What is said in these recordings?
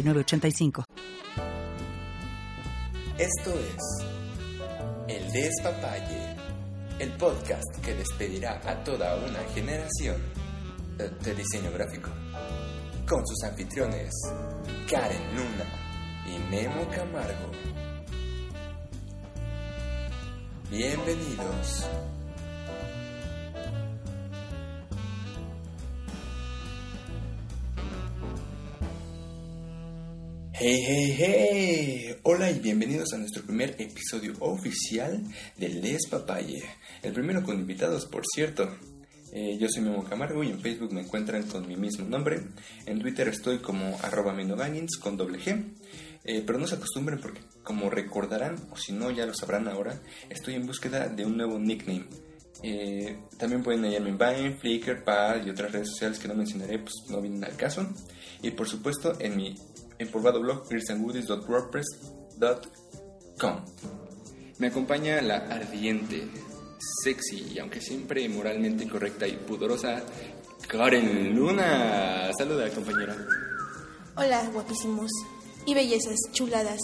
985. Esto es El Despapalle, el podcast que despedirá a toda una generación de diseño gráfico, con sus anfitriones Karen Luna y Memo Camargo. Bienvenidos. ¡Hey, hey, hey! Hola y bienvenidos a nuestro primer episodio oficial de Les Papayé. El primero con invitados, por cierto. Yo soy Memo Camargo y en Facebook me encuentran con mi mismo nombre. En Twitter estoy como @menogagnins con doble G. Pero no se acostumbren porque, como recordarán, o si no ya lo sabrán ahora, estoy en búsqueda de un nuevo nickname. También pueden hallarme en Vine, Flickr, Pad y otras redes sociales que no mencionaré, pues no vienen al caso. Y por supuesto en mi empolvado blog christianwoodies.wordpress.com. Me acompaña la ardiente, sexy y aunque siempre moralmente correcta y pudorosa Karen Luna. Saluda, compañera. Hola, guapísimos y bellezas chuladas.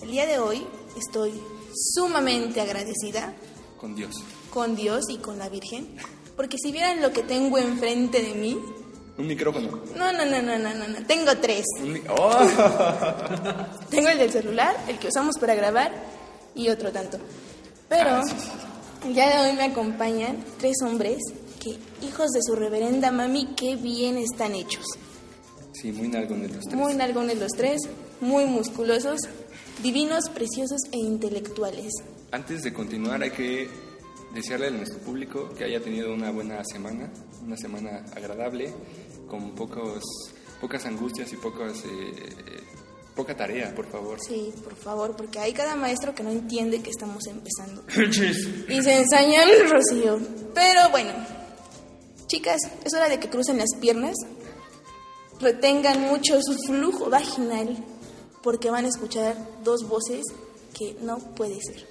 El día de hoy estoy sumamente agradecida con Dios y con la Virgen, porque si vieran lo que tengo enfrente de mí. ¿Un micrófono? No. Tengo 3. ¡Oh! Tengo el del celular, el que usamos para grabar y otro tanto. Pero sí. El día de hoy me acompañan 3 hombres que, hijos de su reverenda mami, qué bien están hechos. Sí, muy nalgones los 3. Muy nalgones los 3, muy musculosos, divinos, preciosos e intelectuales. Antes de continuar hay que desearle a nuestro público que haya tenido una buena semana, una semana agradable, con pocas angustias y poca tarea, por favor. Sí, por favor, porque hay cada maestro que no entiende que estamos empezando. Y se ensañan el rocío. Pero bueno, chicas, es hora de que crucen las piernas, retengan mucho su flujo vaginal, porque van a escuchar 2 voces que no puede ser.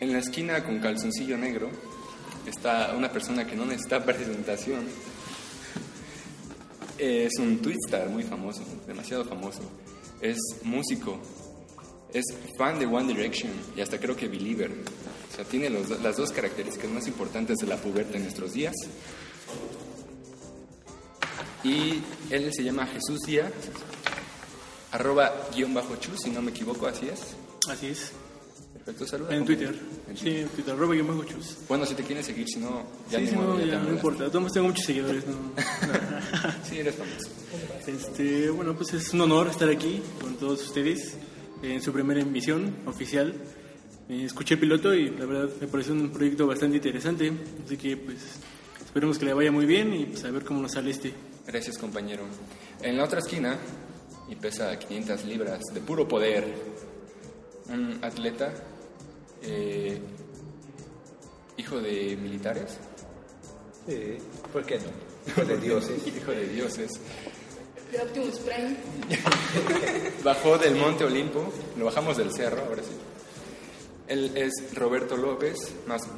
En la esquina con calzoncillo negro está una persona que no necesita presentación. Es un twitstar muy famoso, demasiado famoso. Es músico, es fan de One Direction y hasta creo que believer. O sea, tiene las 2 características más importantes de la pubertad en nuestros días. Y él se llama Jesús Díaz, @_chus, si no me equivoco, así es. Así es. Perfecto, saluda. En Twitter. Sí, en Twitter, @_chus. Bueno, si te quieren seguir, si no, ya sí, no importa. Tengo muchos seguidores, ¿no? Sí, eres famoso. Bueno, pues es un honor estar aquí con todos ustedes en su primera emisión oficial. Escuché piloto y la verdad me pareció un proyecto bastante interesante. Así que, pues, esperemos que le vaya muy bien y pues a ver cómo nos sale este. Gracias, compañero. En la otra esquina, y pesa 500 libras de puro poder, un atleta, hijo de militares. Sí, ¿por qué no? Hijo de dioses. De Optimus Prime. Bajó del Monte Olimpo, lo bajamos del cerro, ahora sí. Él es Roberto López,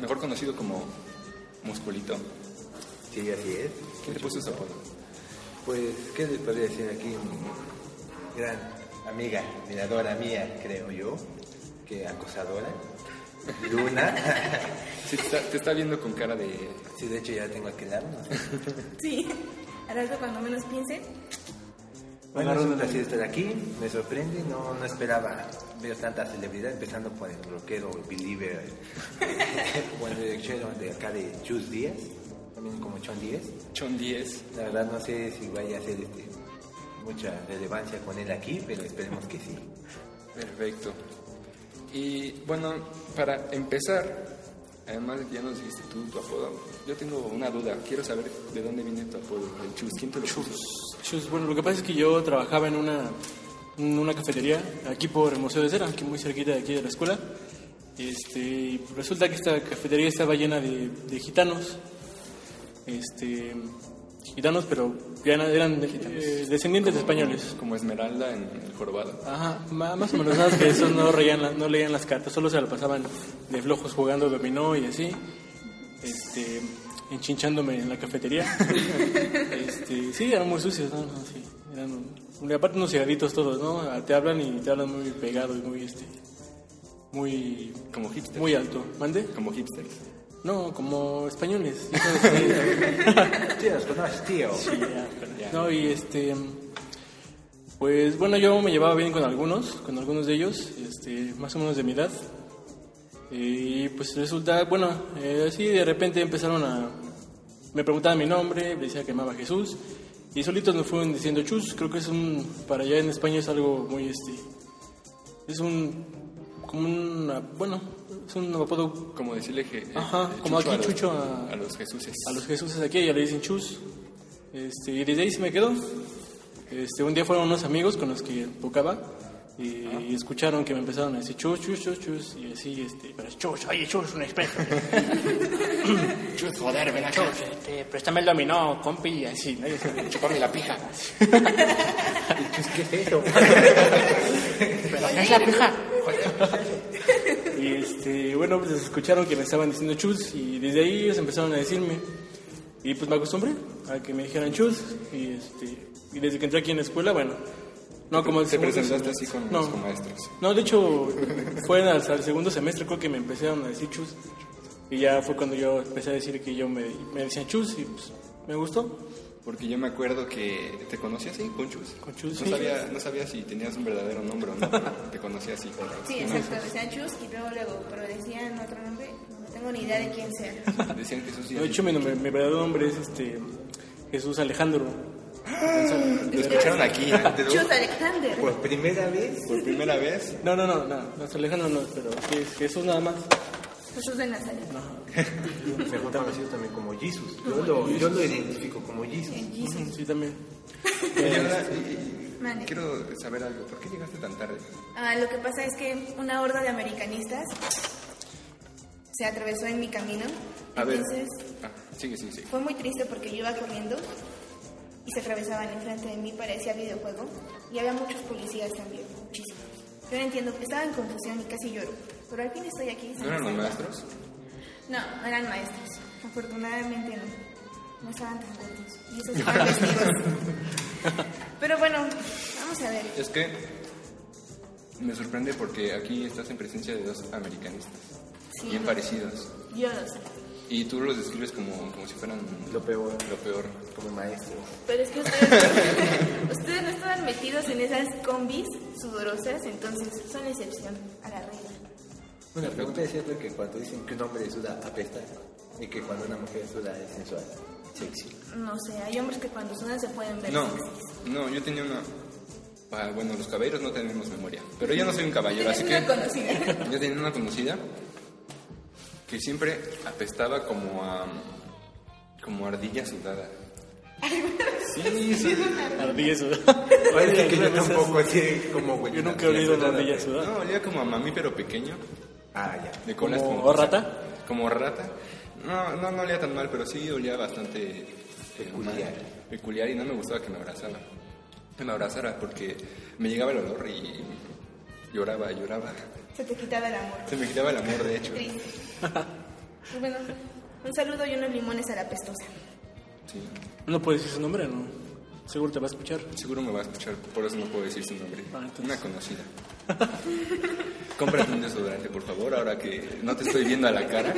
mejor conocido como Musculito. Sí, así es. ¿Quién te puso ese apodo? Pues, ¿qué le podría decir aquí? Gran amiga, miradora mía, creo yo, que acosadora, Luna. Sí, te está viendo con cara de... Sí, de hecho ya tengo aquel lado, ¿no? Sí, ahora es cuando menos piense. Bueno, es un placer estar aquí, me sorprende, no esperaba ver tanta celebridad, empezando por el rockero, el believer, el director de acá de Chus Díaz, también como Chon Díaz. La verdad no sé si vaya a ser mucha relevancia con él aquí, pero esperemos que sí. Perfecto. Y bueno, para empezar, además ya nos dijiste tu apodo. Yo tengo una duda, quiero saber de dónde viene tu apodo, el Chus. ¿Quién te lo puso? Chus. hechos. Bueno, lo que pasa es que yo trabajaba en una cafetería aquí por el Museo de Cera, aquí muy cerquita de aquí de la escuela. Resulta que esta cafetería estaba llena de gitanos. Gitanos, pero ya eran descendientes de españoles. Como Esmeralda en El Jorobado. Ajá, más o menos, nada que eso no leían las cartas, solo se la pasaban de flojos jugando dominó y así. Enchinchándome en la cafetería. Sí, eran muy sucios, ¿no? Sí, eran, aparte unos cegaditos todos, ¿no? Te hablan y te hablan muy pegado y muy muy como hipster, muy alto. ¿Mande? Como hipsters. No, como españoles. Tíos, conoces tío. Sí, ya. No, y pues bueno, yo me llevaba bien con algunos de ellos, más o menos de mi edad. Y pues resulta, bueno, así de repente empezaron me preguntaban mi nombre, me decía que me llamaba Jesús. Y solitos nos fueron diciendo chus. Creo que es para allá en España es algo muy es un apodo. Como decirle que ajá, como aquí chucho a los Jesuses. A los Jesuses aquí ya le dicen chus. Y desde ahí se me quedó. Un día fueron unos amigos con los que tocaba y escucharon que me empezaron a decir chus, y así, pero chus, un experto. Chus, joder, ven acá. Chus, préstame el dominó, compi, y así, ¿no? Chupame la pija. Chus, ¿qué es eso? Pero ¿qué es la pija? Y bueno, pues escucharon que me estaban diciendo chus, y desde ahí ellos empezaron a decirme, y pues me acostumbré a que me dijeran chus, y desde que entré aquí en la escuela, bueno. No, como ¿te presentaste así con los maestros? No, de hecho, fue hasta el segundo semestre, creo que me empezaron a decir chus. Y ya fue cuando yo empecé a decir que yo me decían chus, y pues me gustó. Porque yo me acuerdo que te conocí así, con chus. Con chus, no, sí. No sabía si tenías un verdadero nombre o no, pero te conocí así. Con chus. Sí, exacto, decían chus y luego, pero decían otro nombre, no tengo ni idea de quién sea. Decían Jesús Díaz. De hecho, mi verdadero nombre es Jesús Alejandro. Lo escucharon aquí. Chus Alejandro. ¿Por primera vez? No, Alejandro no, pero es Jesús nada más. Jesús de Nazaret. No. Mejor conocido también como Jesús. Yo lo identifico como Jesús. Sí, también. Quiero saber algo. ¿Por qué llegaste tan tarde? Lo que pasa es que una horda de americanistas se atravesó en mi camino. Entonces, a ver. Sí. Fue muy triste porque yo iba corriendo. Y se atravesaban enfrente de mí, parecía videojuego. Y había muchos policías también, muchísimos. Yo no entiendo, estaba en confusión y casi lloro. Pero al fin estoy aquí. ¿No eran los maestros? No eran maestros. Afortunadamente no estaban tan gordos. Y esos estaban vestidos. Pero bueno, vamos a ver. Es que me sorprende porque aquí estás en presencia de dos americanistas. Sí, bien parecidos. Yo lo sé. Y tú los describes como si fueran lo peor, como maestros. Pero es que ustedes no estaban metidos en esas combis sudorosas, entonces son la excepción a la regla. Bueno, la pregunta es cierta que cuando dicen que un hombre suda apesta y que cuando una mujer suda es sensual, sexy. No sé, hay hombres que cuando sudan se pueden ver sexys. No, yo tenía una... Bueno, los caballeros no tenemos memoria, pero yo no soy un caballero, así que... Yo tenía una conocida... que siempre apestaba como ardilla sudada. Sí. Ardilla sudada. Oye, que yo tampoco así como güey. Yo nunca he oído de ardilla sudada. No, olía como a mamífero pequeño. Ah, ya. De colas como rata. Como rata. No olía tan mal, pero sí olía bastante peculiar, y no me gustaba que me abrazara porque me llegaba el olor y lloraba. Se te quitaba el amor. Se me quitaba el amor, de hecho. Sí. Bueno, un saludo y unos limones a la pestosa. Sí. ¿No puedes decir su nombre, no? Seguro te va a escuchar. Seguro me va a escuchar, por eso no puedo decir su nombre. Una conocida. Cómprate un desodorante, por favor, ahora que no te estoy viendo a la cara.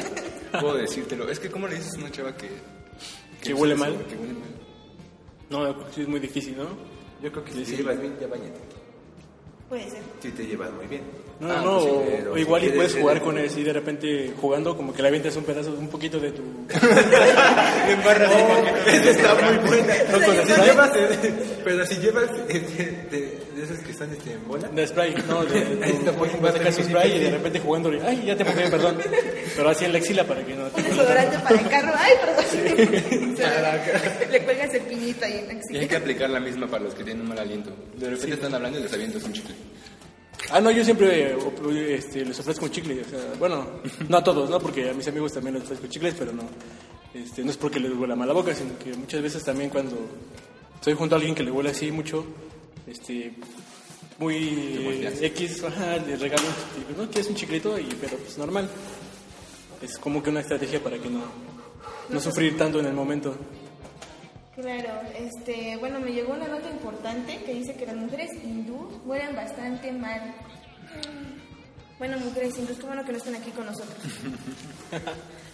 Puedo decírtelo. Es que, ¿cómo le dices a una chava que huele mal? Que huele mal. No, sí es muy difícil, ¿no? Yo creo que si te llevas bien, ya bañate. Puede ser. Si te llevas muy bien. No, sí, o igual y puedes jugar con él, y de repente jugando como que le avientas un poquito de tu... Embarras está muy buena. Pero si llevas de esas que están en bola. De spray, vas a sacar su spray y de repente jugándole, ay, ya te moqué, perdón. Pero así en la axila para que no te... Un desodorante para el carro, ay, perdón. Le cuelga cepillito ahí en la axila. Y hay que aplicar la misma para los que tienen mal aliento. De repente están hablando y les avientas un chicle. Ah, no, yo siempre les ofrezco un chicle. O sea, bueno, no a todos, ¿no? Porque a mis amigos también les ofrezco chicles, pero no. No es porque les huela mal la boca, sino que muchas veces también cuando estoy junto a alguien que le huele así mucho, muy X, le regalo, ¿no? Que es un chiclito, pero pues normal. Es como que una estrategia para que no sufrir tanto en el momento. Claro, bueno, me llegó una nota importante que dice que las mujeres hindúes huelen bastante mal. Bueno, mujeres hindúes, qué bueno que no están aquí con nosotros.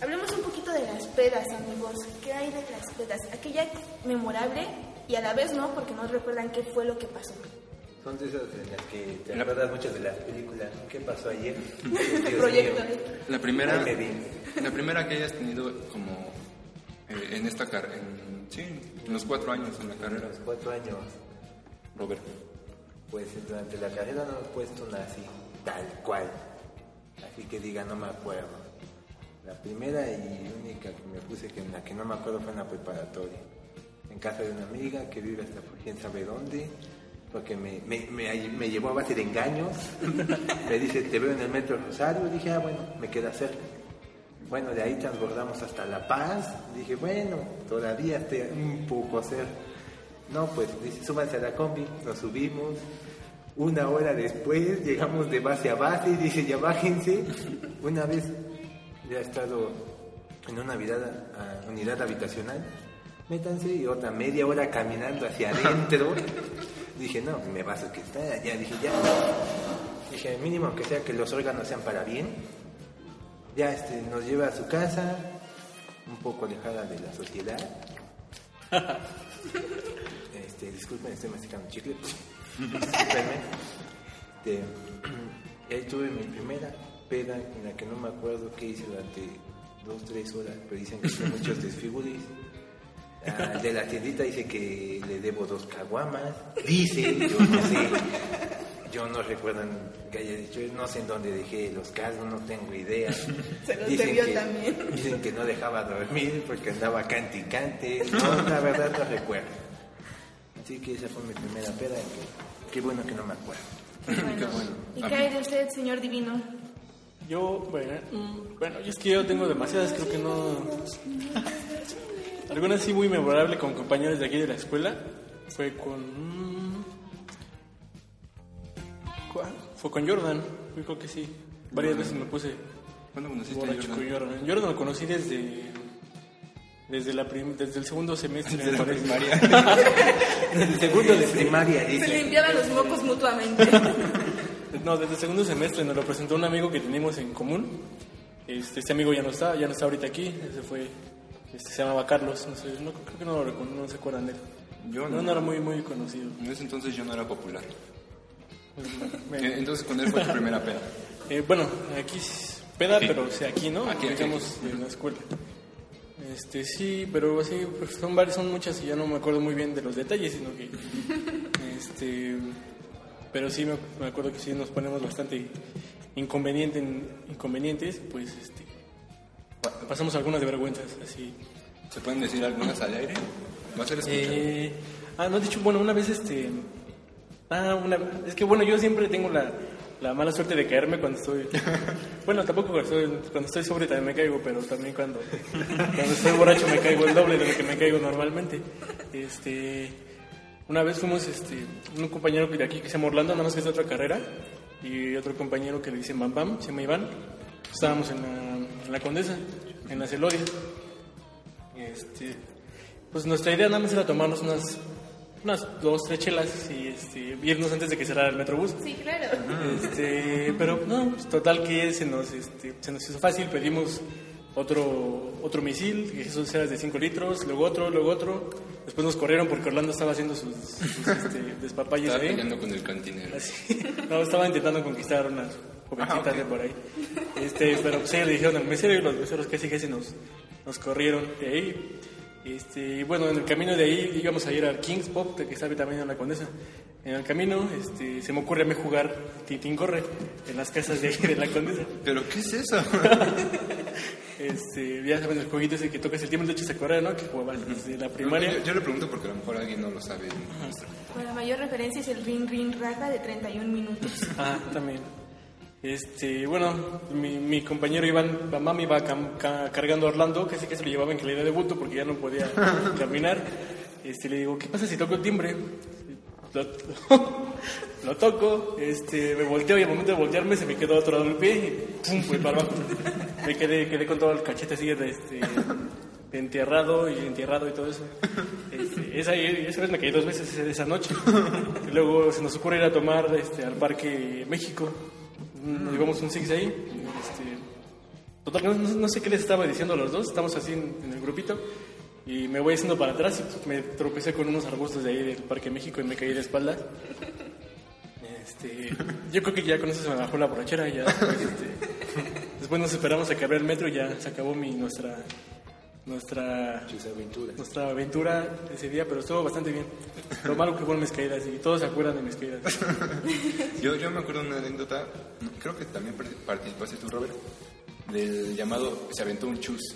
Hablemos un poquito de las pedas, amigos. ¿Qué hay de las pedas? Aquella memorable y a la vez no, porque no recuerdan qué fue lo que pasó. Son de esas en las que te acuerdas mucho de las películas. ¿Qué pasó ayer? Proyecto. La primera que hayas tenido como en esta carrera. Sí, en los 4 años en la carrera. Los 4 años. Roberto. Pues durante la carrera no he puesto una así, tal cual. Así que diga, no me acuerdo. La primera y única que me puse que en la que no me acuerdo fue en la preparatoria. En casa de una amiga que vive hasta por quién sabe dónde. Porque me llevó a base de engaños. Me dice, te veo en el metro Rosario. Dije, bueno, me queda cerca. Bueno, de ahí transbordamos hasta La Paz. Dije, bueno, todavía estoy un poco cerca. No, pues, dice, súbanse a la combi. Nos subimos. 1 hora después, llegamos de base a base. Y dice, ya bájense. Una vez ya he estado en una unidad habitacional. Métanse. Y otra media hora caminando hacia adentro. Dije, no, me vas a quitar. Ya dije, ya. Dije, mínimo que sea que los órganos sean para bien. Ya nos lleva a su casa, un poco alejada de la sociedad. Disculpen, estoy masticando chicle. Ahí tuve mi primera peda en la que no me acuerdo qué hice durante 2-3 horas, pero dicen que hice muchos desfiguris. Ah, de la tiendita dice que le debo 2 caguamas. Dice, yo no sé. Yo no recuerdo que haya dicho. No sé en dónde dejé los cargos, no tengo idea. Se los debió también. Dicen que no dejaba dormir porque andaba canticante. No, la verdad no recuerdo. Así que esa fue mi primera peda. Qué bueno que no me acuerdo. Bueno. Qué bueno. ¿Y qué hay de usted, señor divino? Yo, bueno, es que yo tengo demasiadas, creo que no... Alguna así muy memorable con compañeros de aquí de la escuela fue con... ¿Cuál? Fue con Jordan, yo creo que sí. Varias veces me puse... ¿Cuándo conociste a Jordan? Jordan lo conocí desde el segundo semestre. Desde la primaria. Desde el segundo de primaria. Se limpiaban los mocos mutuamente. No, desde el segundo semestre nos lo presentó un amigo que teníamos en común. Este amigo ya no está ahorita aquí, se fue... se llamaba Carlos, no sé, creo que no se acuerdan de él. Yo no era muy conocido. En ese entonces yo no era popular. Entonces, ¿con él fue tu primera peda? Bueno, aquí es peda, sí. Pero o sea, aquí, ¿no? Aquí estamos en la escuela. Sí, pero así son varias, son muchas y ya no me acuerdo muy bien de los detalles, sino que... pero sí me acuerdo que sí nos ponemos bastante inconvenientes, pues pasamos algunas de vergüenzas, así. ¿Se pueden decir algunas al aire? ¿Va a ser escuchado? No, de hecho, bueno, una vez es que bueno, yo siempre tengo la mala suerte de caerme cuando estoy... Bueno, tampoco cuando estoy sobrio también me caigo, pero también cuando estoy borracho me caigo el doble de lo que me caigo normalmente. Una vez fuimos, un compañero de aquí que se llama Orlando, nada más que es de otra carrera, y otro compañero que le dicen Bam Bam, se llama Iván. Estábamos en la Condesa, en la Celoria. Pues nuestra idea nada más era tomarnos unas 2-3 chelas y irnos antes de que cerrara el metrobús. Sí, claro. Pero no, pues, total que se nos hizo fácil, pedimos otro misil, que Jesús Díaz de 5 litros, luego otro. Después nos corrieron porque Orlando estaba haciendo sus despapalles. Estaba peleando con el cantinero. Así. No, estaba intentando conquistar unas jovencitas de por ahí. Pero pues ellos le dijeron al mesero y los meseros casi nos corrieron de ahí. Y bueno, en el camino de ahí íbamos a ir al King's Pop, que estaba también en la Condesa. En el camino se me ocurre a mí jugar Titín Corre en las casas de ahí de la Condesa. ¿Pero qué es eso? ya sabes, el jueguito ese que tocas el tiempo, de hecho se corre, ¿no? Que jugaba desde la primaria. Yo le pregunto porque a lo mejor alguien no lo sabe. Bueno, la mayor referencia es el Rin Rin Rafa de 31 minutos. Ah, también. Bueno, mi compañero Iván, la mami iba cargando a Orlando, casi que se lo llevaba en calidad de bulto porque ya no podía caminar. Le digo, ¿qué pasa si toco el timbre? Lo toco, me volteo y al momento de voltearme se me quedó otro lado del pie y pum, fui para abajo. Me quedé con todo el cachete así de enterrado y todo eso. Esa vez me caí dos veces esa noche. Y luego se nos ocurre ir a tomar al Parque México. Nos llevamos un six ahí. Total, no sé qué les estaba diciendo a los dos, estamos así en el grupito. Y me voy haciendo para atrás y me tropecé con unos arbustos de ahí del Parque México y me caí de espalda. Yo creo que ya con eso se me bajó la borrachera. Ya después nos esperamos a que abriera el metro y ya se acabó nuestra aventura ese día, pero estuvo bastante bien. Lo malo que fueron mis caídas y todos se acuerdan de mis caídas. Yo me acuerdo de una anécdota, creo que también participaste tú, Robert, del llamado se aventó un chus.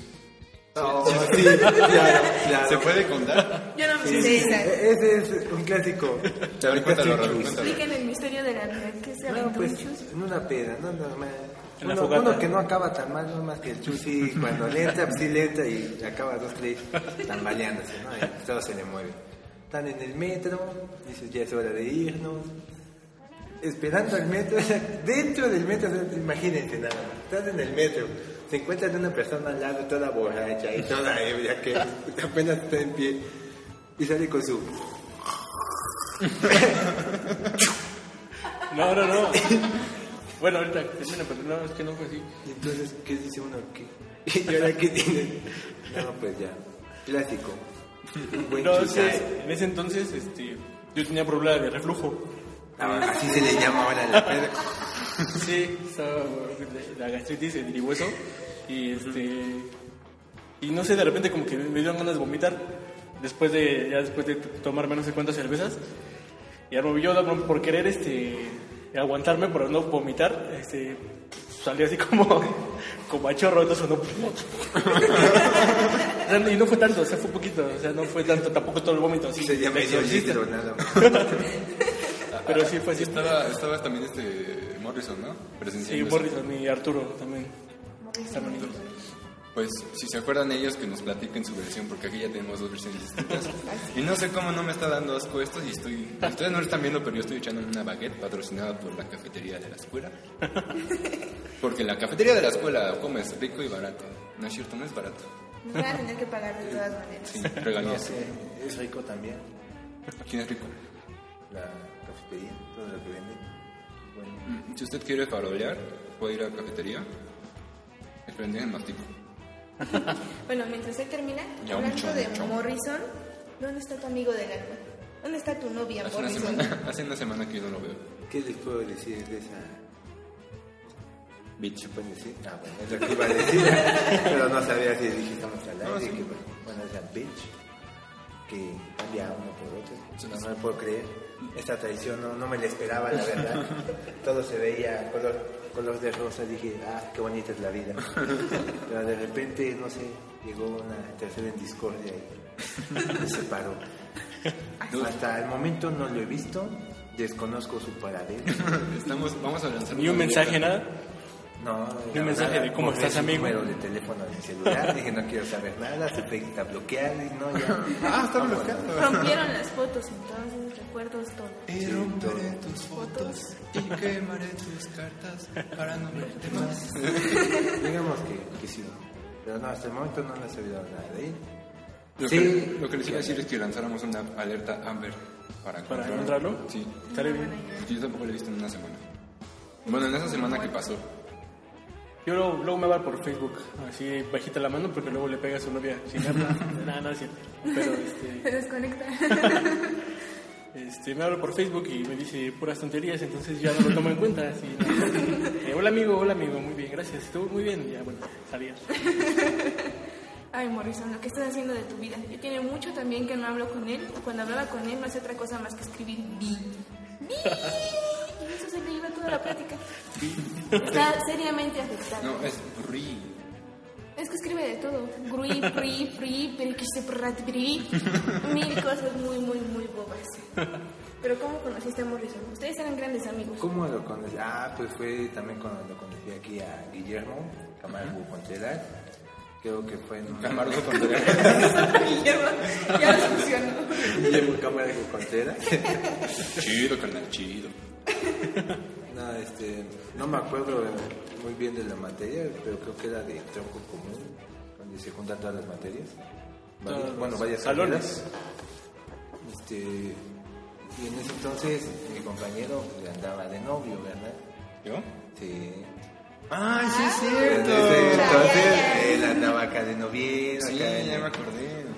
No, sí, claro. ¿Se puede contar? Yo no me sé. Sí. Ese es un clásico. Cuéntalo. Expliquen el misterio de la vida. ¿Qué se aventó un chus? En una peda, no normal. Uno que no acaba tan mal, no más que el chus, sí, cuando le entra y acaba 2-3 tambaleándose, ¿no? Y todo se le mueve. Están en el metro, dices, ya es hora de irnos. Esperando el metro, dentro del metro, imagínense nada más. Estás en el metro. Se encuentran una persona al lado, toda borracha y toda ebria, que apenas está en pie. Y sale con su... No. Bueno, ahorita termina, pero no, es que no fue así. ¿Y entonces qué dice uno aquí? ¿Y ahora qué tiene? No, pues ya. Clásico. En ese entonces, yo tenía problemas de reflujo. Así se le llama ahora la peda. Sí, estaba la gastritis, el grihueso, y y no sé, de repente como que me dieron ganas de vomitar después de tomarme no sé cuántas cervezas, y yo por querer aguantarme por no vomitar, salí así como a chorro, entonces no. Y no fue tanto, fue un poquito, no fue tanto, tampoco todo el vómito así. Se llama litro, nada más. Pero sí fue así. Estaba también Morrison, ¿no? Sí, Morrison y Arturo también. Pues si se acuerdan ellos que nos platiquen su versión, porque aquí ya tenemos dos versiones distintas. Y no sé cómo no me está dando asco esto y estoy... Ustedes no lo están viendo, pero yo estoy echando una baguette patrocinada por la cafetería de la escuela. Porque en la cafetería de la escuela comes rico y barato. No es cierto, no es barato. Van a tener que pagar de todas maneras. Sí, regañas. No, es rico también. ¿Quién es rico? La cafetería, todo lo que venden. Bueno. Si usted quiere farolear, puede ir a la cafetería. Esperen en Mati. Bueno, mientras él termina, ya hablando mucho. Morrison, ¿dónde está tu amigo del alma? ¿Dónde está tu novia, Morrison? Hace una semana que yo no lo veo. ¿Qué les puedo decir de esa bitch? ¿Pueden decir? Ah, bueno, es lo que iba a decir. Pero no sabía si dijimos al aire. No, sí. Bueno, esa bitch que cambia uno por otro. No me puedo creer. Esta traición no me la esperaba, la verdad. Todo se veía color de rosa. Dije, qué bonita es la vida. Pero de repente, no sé, llegó una tercera en discordia y se separó. Hasta el momento no lo he visto. Desconozco su paradero. Vamos a lanzar ¿y un mensaje, nada? No, un mensaje de cómo estás, amigo. Número de teléfono de mi celular, dije no quiero saber nada, se pega a bloquear y no, ya. Está bloqueado. Rompieron las fotos, entonces, recuerdos todos. Y romperé tus fotos y quemaré tus cartas para no verte más. Digamos que sí, pero no, hasta el momento no le he sabido nada de él. Lo que les iba a decir es que lanzáramos una alerta Amber para encontrarlo. Sí, estaré bien. Yo tampoco lo he visto en una semana. Bueno, en esa semana que pasó. Yo luego me va por Facebook, así bajita la mano, porque luego le pega a su novia sin hablar. Nada, así. Pero se desconecta. Me habla por Facebook y me dice puras tonterías, entonces ya no lo tomo en cuenta. Así, hola amigo, muy bien, gracias. Estuvo muy bien, ya bueno, salía. Ay, Morrison, lo que estás haciendo de tu vida. Yo tiene mucho también que no hablo con él. Cuando hablaba con él no hacía otra cosa más que escribir bi. Y eso se le iba toda la plática. Está seriamente afectado. No, es Ri. Es que escribe de todo. Grui, pri, pri, pri, mil cosas muy, muy, muy bobas. Pero ¿cómo conociste a Morrison? Ustedes eran grandes amigos. ¿Cómo lo conocí? Ah, pues fue también cuando lo conocí aquí a Guillermo Camargo Conteras. Creo que fue en Camargo Conteras. Guillermo, ya lo funcionó. Guillermo Camargo Conteras. Chido, carnal, chido. No, no me acuerdo muy bien de la materia, pero creo que era de tronco común, donde se juntan todas las materias. Varias salones. Y en ese entonces mi compañero andaba de novio, ¿verdad? ¿Yo? Sí. ¡Ah, sí es cierto! Entonces él andaba acá de noviero. Sí, acá ya me acordé.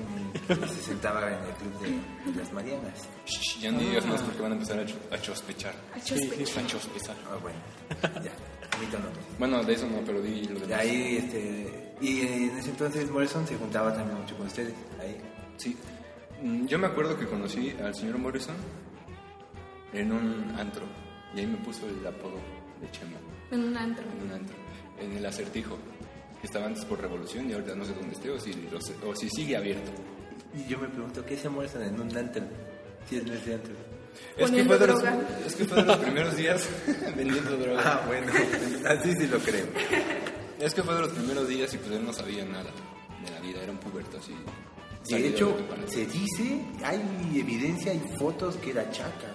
Se sentaba en el club de las Marianas. Shh, ya no digas más porque van a empezar a chospechar. A chospechar. Ah, bueno, ya. No. Bueno, de eso no, pero di lo demás. Ahí, y en ese entonces Morrison se juntaba también mucho con ustedes. Ahí. Sí. Yo me acuerdo que conocí al señor Morrison en un antro. Y ahí me puso el apodo de Chema. ¿En un antro? En un antro. En el Acertijo, que estaba antes por Revolución y ahorita no sé dónde esté o si sigue abierto. Y yo me pregunto, ¿qué se Morrison en un antro? Si es ese antro. Es que fue de los primeros días vendiendo droga. Ah, bueno, así sí lo creo. Es que fue de los primeros días y pues él no sabía nada de la vida, era un puberto así. De hecho, se dice, hay evidencia y fotos que era chaca.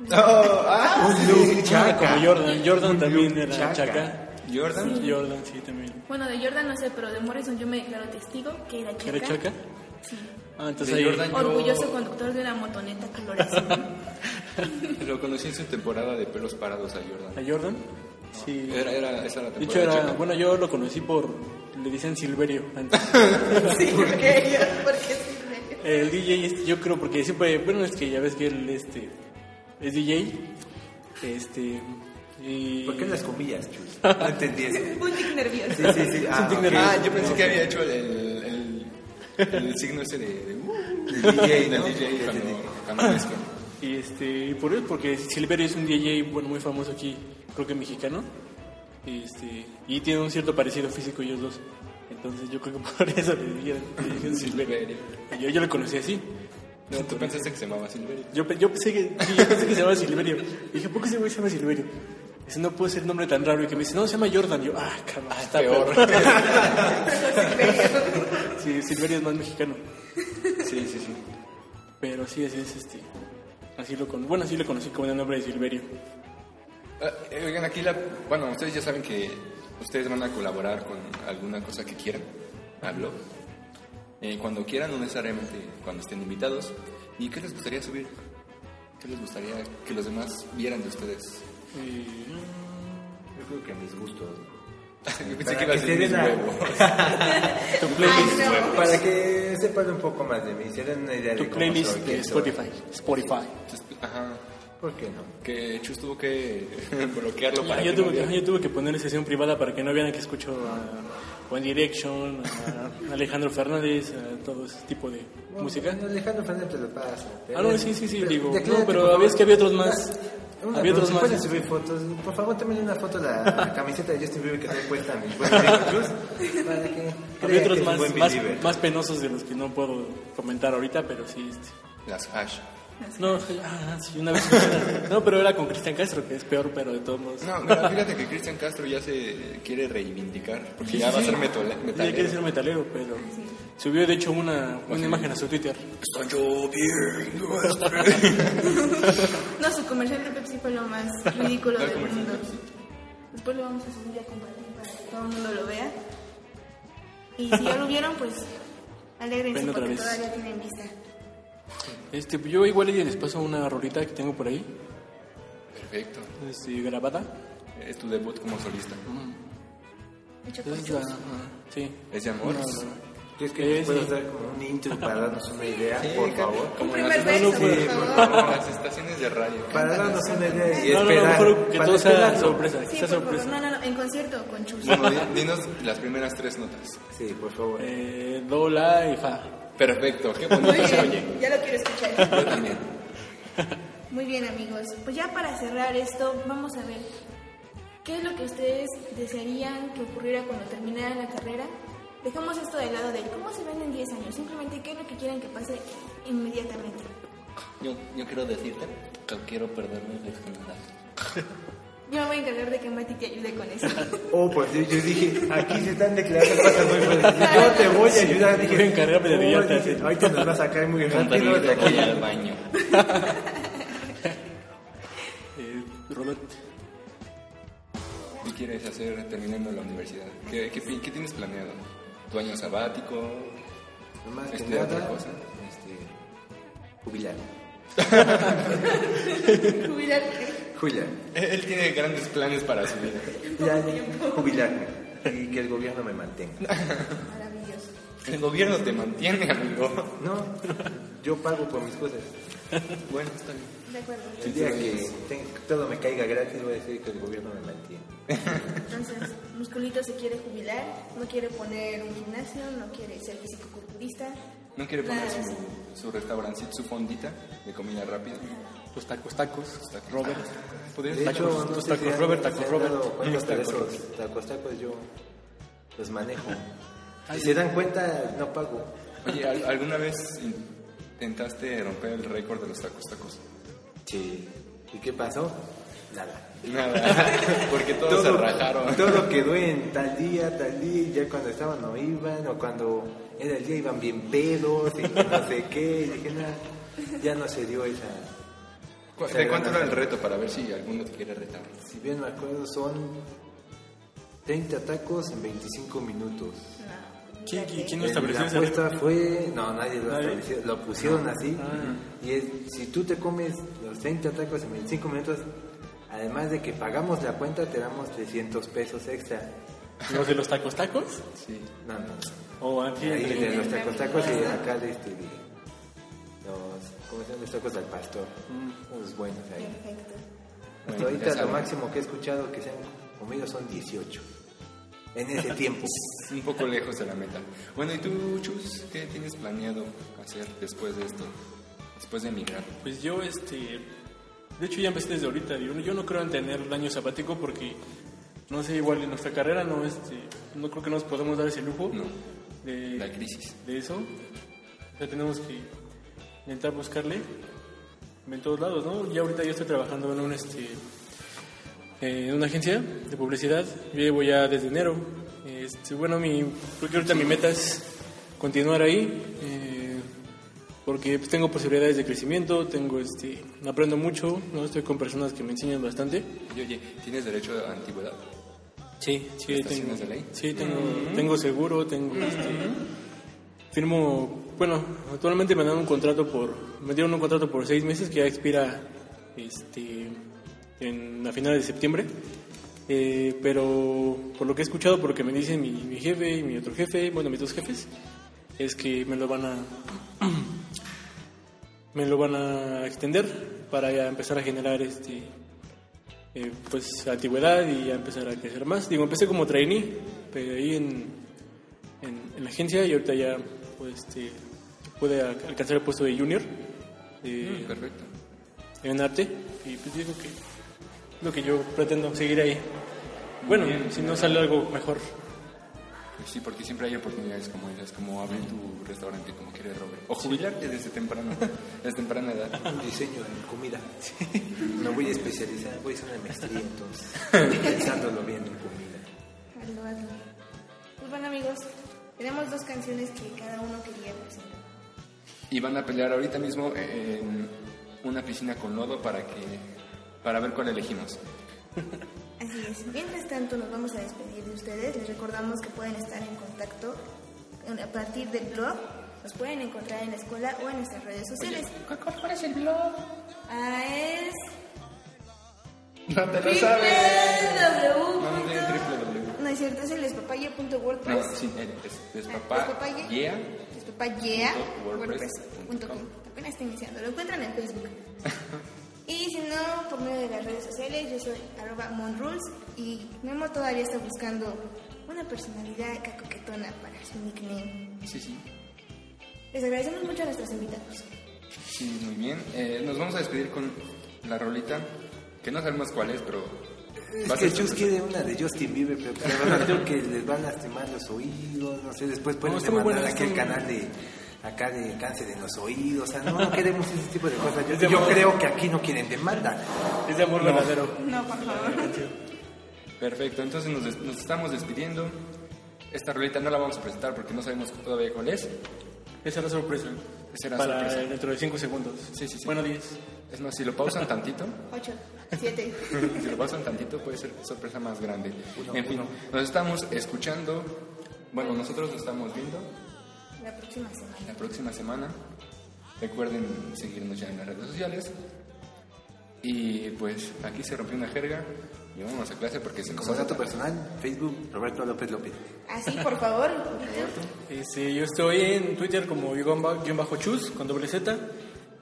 No, un chaca. Como Jordan también era chaca. Jordan, sí, también. Bueno, de Jordan no sé, pero de Morrison yo me declaro testigo que era chaca. ¿Era chaca? Sí. Ah, entonces Jordan, orgulloso conductor de una motoneta colorísima. Lo conocí en su temporada de pelos parados a Jordan. ¿A Jordan? No, sí. Era esa la temporada. De hecho, bueno, yo lo conocí por... Le dicen Silverio antes. Silverio, ¿por qué Silverio? El DJ, yo creo, porque siempre... Bueno, es que ya ves que él es DJ. Y... ¿Por qué las comillas, Chus? No entendí eso. Un tic nervioso. Sí. Ah, yo pensé que había hecho el signo ese de DJ, ¿no? DJ Camargo. Y por él, porque Silverio es un DJ, bueno, muy famoso aquí, creo que mexicano. Y tiene un cierto parecido físico ellos dos. Entonces yo creo que por eso le dijeron Silverio. Yo lo conocí así. No, ¿tú pensaste que se llamaba Silverio? Yo pensé que se llamaba Silverio. Dije, ¿por qué ese güey se llama Silverio? Dice, no puede ser nombre tan raro. Y que me dice, no, se llama Jordan. Yo, caramba, está peor. Sí, Silverio es más mexicano. Sí. Pero sí, así es así lo conocí como el nombre de Silverio. Oigan, aquí ustedes ya saben que ustedes van a colaborar con alguna cosa que quieran al blog. Cuando quieran, no necesariamente cuando estén invitados. ¿Y qué les gustaría subir? ¿Qué les gustaría que los demás vieran de ustedes? Yo creo que mis gustos. Para que sepan un poco más de mí, se den una idea de tu playlist de Spotify. Ajá. ¿Por qué no? Que Chus tuvo que bloquearlo para yo que yo tuve que poner sesión privada para que no vieran que escucho a One Direction, a Alejandro Fernández, a todo ese tipo de música. Alejandro Fernández te lo pasa. Sí, digo. No, pero a veces que había otros más. Había otros más. ¿Pueden subir fotos? Por favor, tomen una foto de la camiseta de Justin Bieber que trae puesta a mi buen amigo Chus. Para que había otros más penosos de los que no puedo comentar ahorita, pero sí. Las hash. No, sí, una vez. No, pero era con Cristian Castro, que es peor, pero de todos modos. No, mira, fíjate que Cristian Castro ya se quiere reivindicar, porque sí, ya va a ser metalero. Ya quiere ser metalero, pero subió de hecho una imagen a su Twitter. Está lloviendo. No, su comercial de Pepsi fue lo más ridículo del mundo. Después lo vamos a subir a compartir para que todo el mundo lo vea. Y si ya lo vieron, pues alegrense porque todavía tienen vista. Yo igual les paso una rolita que tengo por ahí. Perfecto. Grabada. Es tu debut como solista. Sí. Es de amor. ¿Crees que nos puedes dar como un intro para darnos una idea, por favor? Un primer beso, para las estaciones de radio. Para darnos una idea y esperar. No, que todo sea sorpresa. Sí, por favor, no, en concierto con Chus. Dinos las primeras 3 notas. Sí, por favor. Do, la y fa. Perfecto, qué bonito se oye. Ya lo quiero escuchar. Muy bien, amigos. Pues ya para cerrar esto, vamos a ver qué es lo que ustedes desearían que ocurriera cuando terminara la carrera dejemos esto de lado de cómo se ven en 10 años, simplemente qué es lo que quieren que pase inmediatamente. Yo quiero decirte que quiero perder mi virginidad. Yo me voy a encargar de que Mati te ayude con eso. Oh, pues yo dije, aquí se están declarando cosas muy buenas. Yo te voy a ayudar. Sí, dije, voy a encargarme de ayudarte. Ahorita nos vas a caer muy grande. No te voy al baño. Robert, ¿qué quieres hacer terminando la universidad? ¿Qué tienes planeado? ¿Tu año sabático? No más que nada, otra cosa. Jubilar. ¿Jubilar qué? Julia. Él tiene grandes planes para su vida. Ya, jubilarme y que el gobierno me mantenga. Maravilloso. El gobierno te mantiene, amigo. No, yo pago por mis cosas. Bueno, está bien. De acuerdo. El día que todo me caiga gratis voy a decir que el gobierno me mantiene. Entonces, Musculito se quiere jubilar, no quiere poner un gimnasio, no quiere ser físico-culturista. No quiere poner su restaurancito, su fondita de comida rápida. Los tacos, Robert. ¿Podrías tacos? Los tacos, Robert, tacos, Robert. Tacos, yo los manejo. Si se dan cuenta, no pago. Oye, ¿alguna vez intentaste romper el récord de los tacos? Sí. ¿Y qué pasó? Nada. Porque todos se rajaron. Todo quedó en tal día, y ya cuando estaban no iban, o cuando era el día iban bien pedos, y no sé qué, y dije, nada, ya no se dio esa... ¿De cuánto era el reto para ver si alguno te quiere retar? Si bien me acuerdo, son 30 tacos en 25 minutos. ¿Quién lo estableció? La apuesta fue... No, nadie lo estableció. Lo pusieron así. Y si tú te comes los 30 tacos en 25 minutos, además de que pagamos la cuenta, te damos $300 extra. ¿Los de los tacos? Sí. No. De los tacos y acá de este día. ¿Cómo se llaman los tacos al pastor? Unos buenos ahí. Perfecto. Hasta ahorita lo máximo que he escuchado que se han comido son 18. En ese tiempo. Un poco lejos de la meta. Bueno, ¿y tú, Chus? ¿Qué tienes planeado hacer después de esto? Después de emigrar. Pues yo, de hecho ya empecé desde ahorita. Yo no creo en tener el año sabático porque, no sé, igual en nuestra carrera no creo que nos podamos dar ese lujo. No. De la crisis. De eso. O sea, tenemos que... intentar buscarle en todos lados, ¿no? Ya ahorita yo estoy trabajando en una agencia de publicidad. Yo llevo ya desde enero. Creo que ahorita mi meta es continuar ahí, porque pues, tengo posibilidades de crecimiento, aprendo mucho, ¿no? Estoy con personas que me enseñan bastante. Y oye, ¿tienes derecho a antigüedad? Sí, tengo. ¿De ley? Sí, tengo seguro, tengo firmo. Bueno, actualmente me dieron un contrato por 6 meses que ya expira a finales de septiembre, pero por lo que he escuchado, porque me dicen mi jefe y mi otro jefe, bueno, mis 2 jefes, es que me lo van a extender para ya empezar a generar pues antigüedad y ya empezar a crecer más. Digo, empecé como trainee, pero ahí en la agencia, y ahorita ya puede alcanzar el puesto de junior perfecto en arte, y pues digo que lo que yo pretendo seguir ahí. Bueno, bien, si no sale algo mejor. Sí, porque siempre hay oportunidades como esas, como abrir tu restaurante como quiere Robert, o jubilarte desde temprana edad. Diseño en comida. No voy a especializar, voy a hacer una maestría entonces, pensándolo bien en comida. Algo. Pues bueno, amigos, tenemos 2 canciones que cada uno quería presentar. Y van a pelear ahorita mismo en una piscina con lodo para ver cuál elegimos. Así es. Mientras tanto, nos vamos a despedir de ustedes. Les recordamos que pueden estar en contacto a partir del blog. Nos pueden encontrar en la escuela o en nuestras redes sociales. ¿Cuál es el blog? Es... No te lo sabes. No es cierto, es el despapalle.wordpress. No, sí, el despapalle.wordpress.com. Apenas está iniciando, lo encuentran en Facebook. Y si no, por medio de las redes sociales, yo soy @monrules, y Memo todavía está buscando una personalidad acá coquetona para su nickname. Sí. Les agradecemos mucho a nuestros invitados. Sí, muy bien. Nos vamos a despedir con la rolita, que no sabemos cuál es, pero Es que Chus quiere una de Justin Bieber, pero creo que les van a lastimar los oídos, no sé, después pueden demandar aquel canal de acá de cáncer en los oídos, o sea, no queremos ese tipo de cosas. Yo creo que aquí no quieren demanda. Es de amor verdadero. No, por favor. Perfecto, entonces nos estamos despidiendo. Esta rolita no la vamos a presentar porque no sabemos todavía cuál es. Esa era sorpresa. Esa era para sorpresa. Dentro de 5 segundos. Sí. Bueno, 10. Es más, si lo pausan tantito. 8, 7. Si lo pausan tantito puede ser sorpresa más grande. En fin, nos estamos escuchando. Bueno, nosotros nos estamos viendo. La próxima semana. Recuerden seguirnos ya en las redes sociales. Y pues aquí se rompió una jerga. Y vámonos a clase porque se nos hace. Como dato personal, Facebook, Roberto López. Así, por favor. Yo estoy en Twitter como _chus con /z.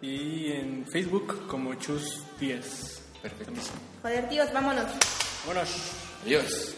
Y en Facebook como Chus 10. Perfecto. Joder, tíos, vámonos. Adiós.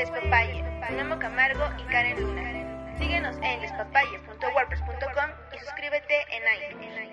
Les Papayé, Memo Camargo y Karen Luna. Síguenos en lespapaye.wordpress.com y suscríbete en iTunes.